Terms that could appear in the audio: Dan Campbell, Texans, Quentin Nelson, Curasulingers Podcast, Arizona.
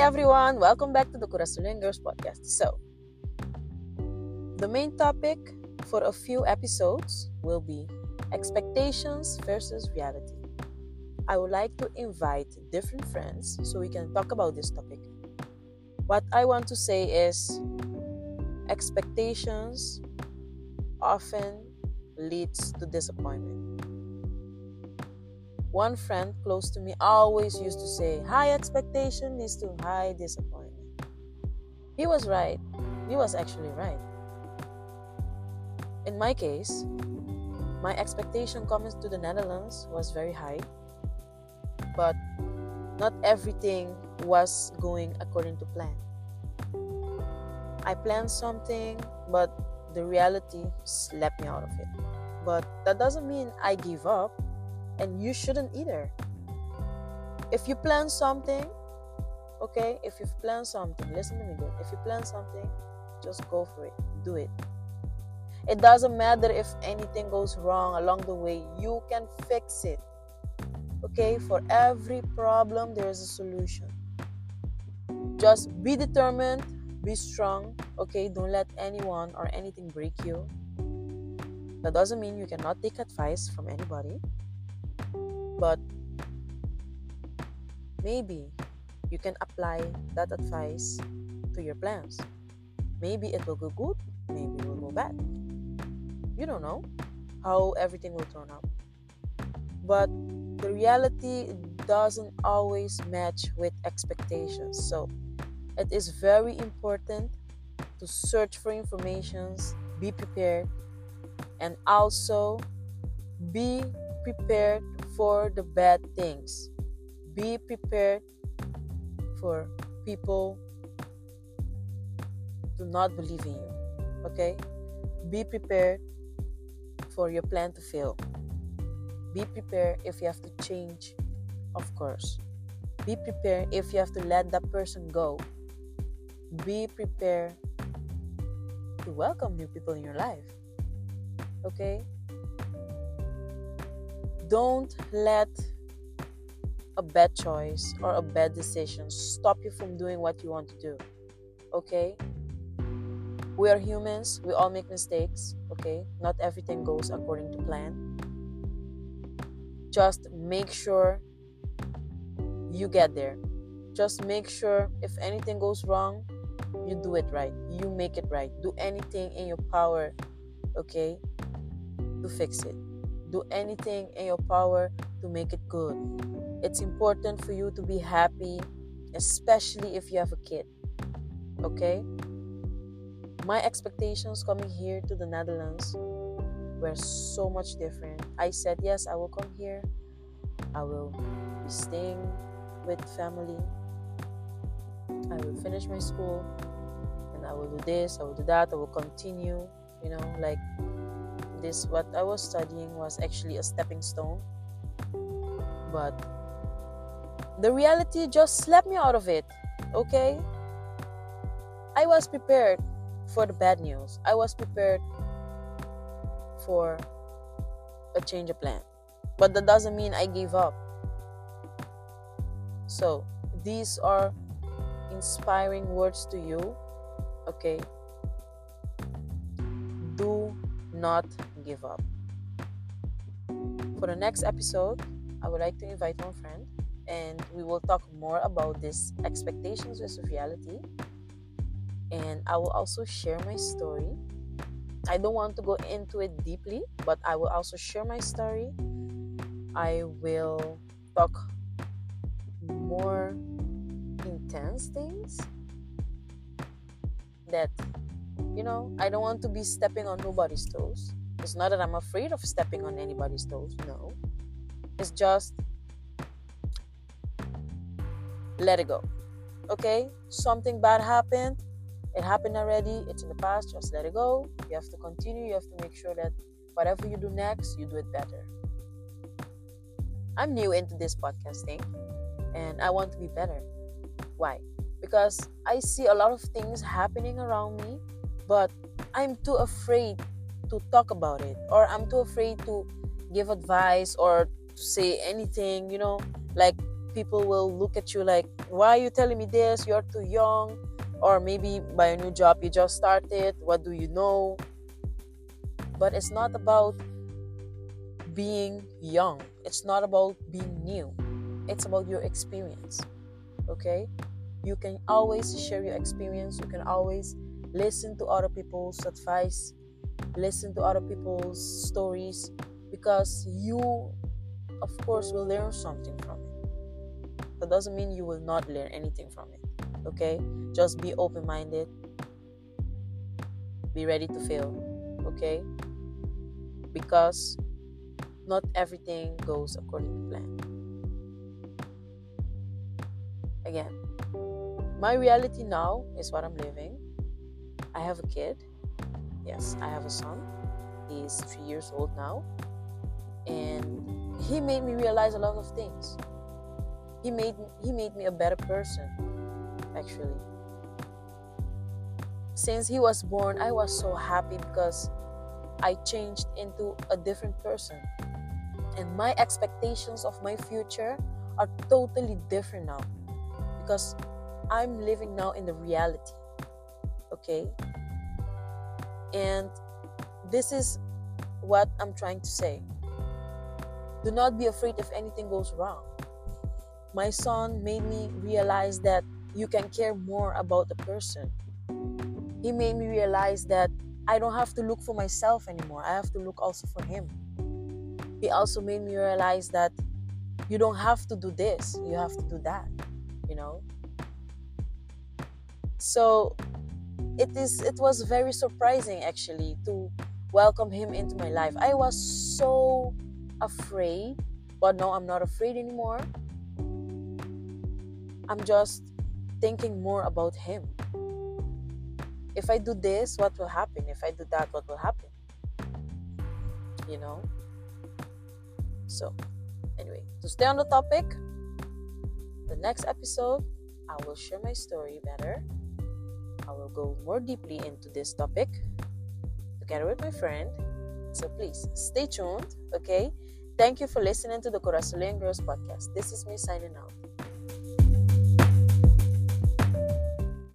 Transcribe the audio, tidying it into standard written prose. Hey everyone, welcome back to the Curasulingers Podcast. So, the main topic for a few episodes will be expectations versus reality. I would like to invite different friends so we can talk about this topic. What I want to say is expectations often leads to disappointment. One friend close to me always used to say, high expectation leads to high disappointment. He was right. He was actually right. In my case, my expectation coming to the Netherlands was very high, but not everything was going according to plan. I planned something, but the reality slapped me out of it. But that doesn't mean I give up. And you shouldn't either. If you plan something, okay? If you've planned something, listen to me good. If you plan something, just go for it. Do it. It doesn't matter if anything goes wrong along the way. You can fix it. Okay? For every problem, there is a solution. Just be determined. Be strong. Okay? Don't let anyone or anything break you. That doesn't mean you cannot take advice from anybody. But maybe you can apply that advice to your plans. Maybe it will go good, maybe it will go bad. You don't know how everything will turn out. But the reality doesn't always match with expectations. So it is very important to search for information, be prepared, and also be prepared for the bad things. Be prepared for people to not believe in you, okay? Be prepared for your plan to fail. Be prepared if you have to change, of course. Be prepared if you have to let that person go. Be prepared to welcome new people in your life, okay? Don't let a bad choice or a bad decision stop you from doing what you want to do, okay? We are humans. We all make mistakes, okay? Not everything goes according to plan. Just make sure you get there. Just make sure if anything goes wrong, you do it right. You make it right. Do anything in your power, okay, to fix it. Do anything in your power to make it good. It's important for you to be happy, especially if you have a kid, okay? My expectations coming here to the Netherlands were so much different. I said, yes, I will come here. I will be staying with family. I will finish my school, and I will do this, I will do that, I will continue, you know, like... This what I was studying was actually a stepping stone, but the reality just slapped me out of it, okay? I was prepared for the bad news. I was prepared for a change of plan, but that doesn't mean I gave up. So these are inspiring words to you, okay? Do not give up. For the next episode, I would like to invite one friend, and we will talk more about this expectations versus reality. And I will also share my story. I don't want to go into it deeply, but I will also share my story. I will talk more intense things that, you know, I don't want to be stepping on nobody's toes. It's not that I'm afraid of stepping on anybody's toes. No. It's just let it go. Okay? Something bad happened. It happened already. It's in the past. Just let it go. You have to continue. You have to make sure that whatever you do next, you do it better. I'm new into this podcasting, and I want to be better. Why? Because I see a lot of things happening around me, but I'm too afraid to talk about it, or I'm too afraid to give advice or to say anything, you know, like people will look at you like, why are you telling me this? You're too young. Or maybe by a new job you just started. What do you know? But it's not about being young. It's not about being new. It's about your experience. Okay? You can always share your experience. You can always listen to other people's advice. Listen to other people's stories. Because you, of course, will learn something from it. That doesn't mean you will not learn anything from it. Okay? Just be open-minded. Be ready to fail. Okay? Because not everything goes according to plan. Again, my reality now is what I'm living. I have a kid. Yes, I have a son. He's 3 years old now. And he made me realize a lot of things. He made me a better person, actually. Since he was born, I was so happy because I changed into a different person. And my expectations of my future are totally different now. Because I'm living now in the reality. Okay? And this is what I'm trying to say. Do not be afraid if anything goes wrong. My son made me realize that you can care more about the person. He made me realize that I don't have to look for myself anymore. I have to look also for him. He also made me realize that you don't have to do this. You have to do that, you know? So it was very surprising, actually, to welcome him into my life. I was so afraid, but now I'm not afraid anymore. I'm just thinking more about him. If I do this, what will happen? If I do that, what will happen? You know? So, anyway, to stay on the topic, the next episode, I will share my story better. I will go more deeply into this topic together with my friend. So please, stay tuned, okay? Thank you for listening to the Curasulingers Podcast. This is me signing out.